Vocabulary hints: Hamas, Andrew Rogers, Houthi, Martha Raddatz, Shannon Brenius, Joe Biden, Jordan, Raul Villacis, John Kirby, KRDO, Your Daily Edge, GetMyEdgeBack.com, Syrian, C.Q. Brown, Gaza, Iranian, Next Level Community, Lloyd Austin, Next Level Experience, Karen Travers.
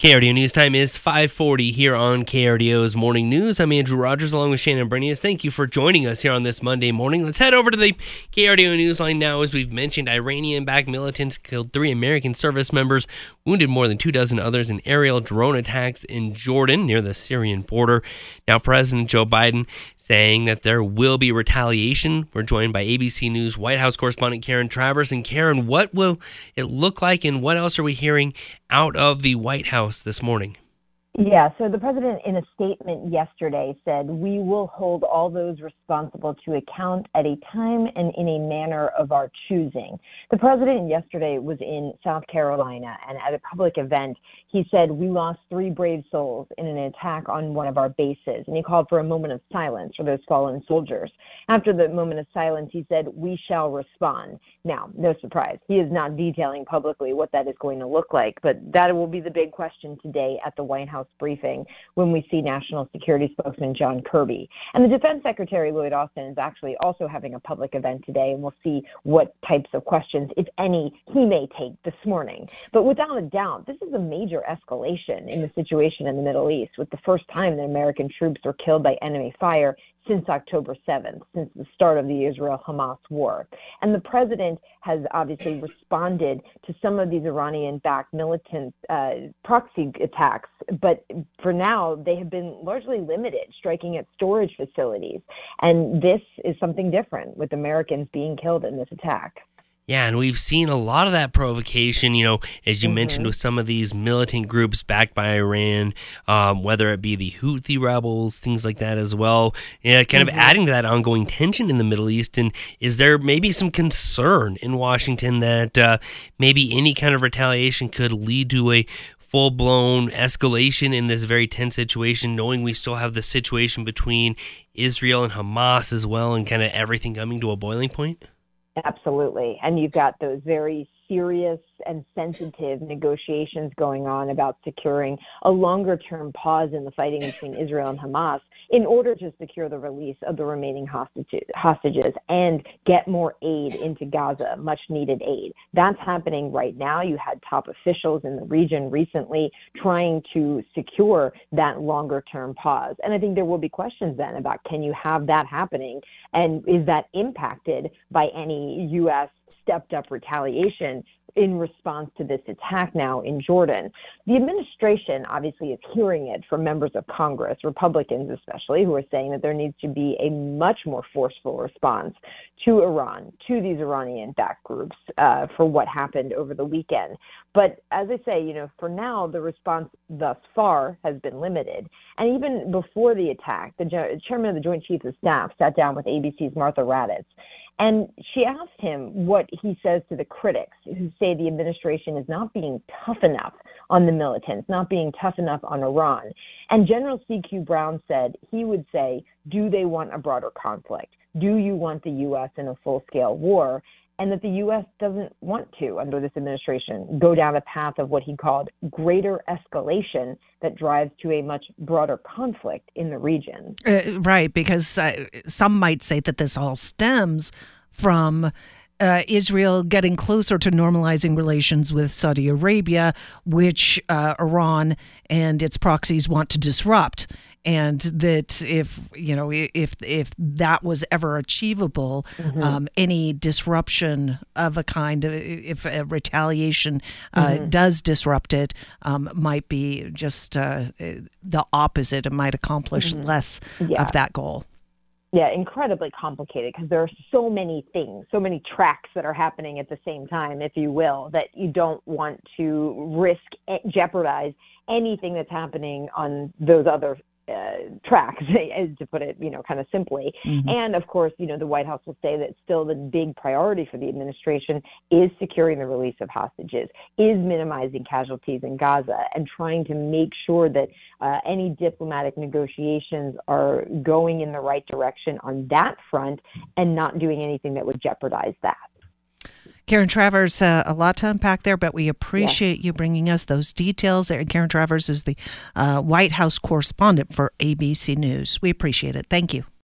KRDO News Time is 5:40 here on KRDO's Morning News. I'm Andrew Rogers along with Shannon Brenius. Thank you for joining us here on this Monday morning. Let's head over to the KRDO Newsline now. As we've mentioned, Iranian-backed militants killed 3 American service members, wounded more than 24 others in aerial drone attacks in Jordan near the Syrian border. Now President Joe Biden saying that there will be retaliation. We're joined by ABC News White House correspondent Karen Travers. And Karen, what will it look like and what else are we hearing out of the White House this morning? Yeah, so the president in a statement yesterday said, "We will hold all those responsible to account at a time and in a manner of our choosing." The president yesterday was in South Carolina, and at a public event, he said, "We lost 3 brave souls in an attack on one of our bases," and he called for a moment of silence for those fallen soldiers. After the moment of silence, he said, "We shall respond." Now, no surprise, he is not detailing publicly what that is going to look like, but that will be the big question today at the White House briefing when we see National Security Spokesman John Kirby. And the Defense Secretary Lloyd Austin is actually also having a public event today, and we'll see what types of questions, if any, he may take this morning. But without a doubt, this is a major escalation in the situation in the Middle East, with the first time that American troops were killed by enemy fire since October 7th, since the start of the Israel-Hamas war. And the president has obviously responded to some of these Iranian-backed militant proxy attacks, but for now, they have been largely limited, striking at storage facilities. And this is something different, with Americans being killed in this attack. Yeah, and we've seen a lot of that provocation, you know, as you mentioned, with some of these militant groups backed by Iran, whether it be the Houthi rebels, things like that as well, yeah, kind of adding to that ongoing tension in the Middle East. And is there maybe some concern in Washington that maybe any kind of retaliation could lead to a full-blown escalation in this very tense situation, knowing we still have the situation between Israel and Hamas as well, and kind of everything coming to a boiling point? Absolutely. And you've got those very serious and sensitive negotiations going on about securing a longer-term pause in the fighting between Israel and Hamas in order to secure the release of the remaining hostages and get more aid into Gaza, much-needed aid. That's happening right now. You had top officials in the region recently trying to secure that longer-term pause. And I think there will be questions then about, can you have that happening? And is that impacted by any U.S. stepped-up retaliation in response to this attack now in Jordan? The administration obviously is hearing it from members of Congress, Republicans especially, who are saying that there needs to be a much more forceful response to Iran, to these Iranian-backed groups for what happened over the weekend. But as I say, you know, for now, the response thus far has been limited. And even before the attack, the chairman of the Joint Chiefs of Staff sat down with ABC's Martha Raddatz, and she asked him what he says to the critics who say the administration is not being tough enough on the militants, not being tough enough on Iran. And General C.Q. Brown said he would say, "Do they want a broader conflict? Do you want the U.S. in a full-scale war?" And that the U.S. doesn't want to, under this administration, go down a path of what he called greater escalation that drives to a much broader conflict in the region. Right, because some might say that this all stems from Israel getting closer to normalizing relations with Saudi Arabia, which Iran and its proxies want to disrupt. And that if that was ever achievable, any disruption of a kind, if a retaliation does disrupt it, might be just the opposite. It might accomplish less of that goal. Yeah, incredibly complicated, because there are so many things, so many tracks that are happening at the same time, if you will, that you don't want to risk jeopardize anything that's happening on those other tracks, to put it, kind of simply. And of course, the White House will say that still the big priority for the administration is securing the release of hostages, is minimizing casualties in Gaza, and trying to make sure that any diplomatic negotiations are going in the right direction on that front and not doing anything that would jeopardize that. Karen Travers, a lot to unpack there, but we appreciate you bringing us those details. Karen Travers is the White House correspondent for ABC News. We appreciate it. Thank you.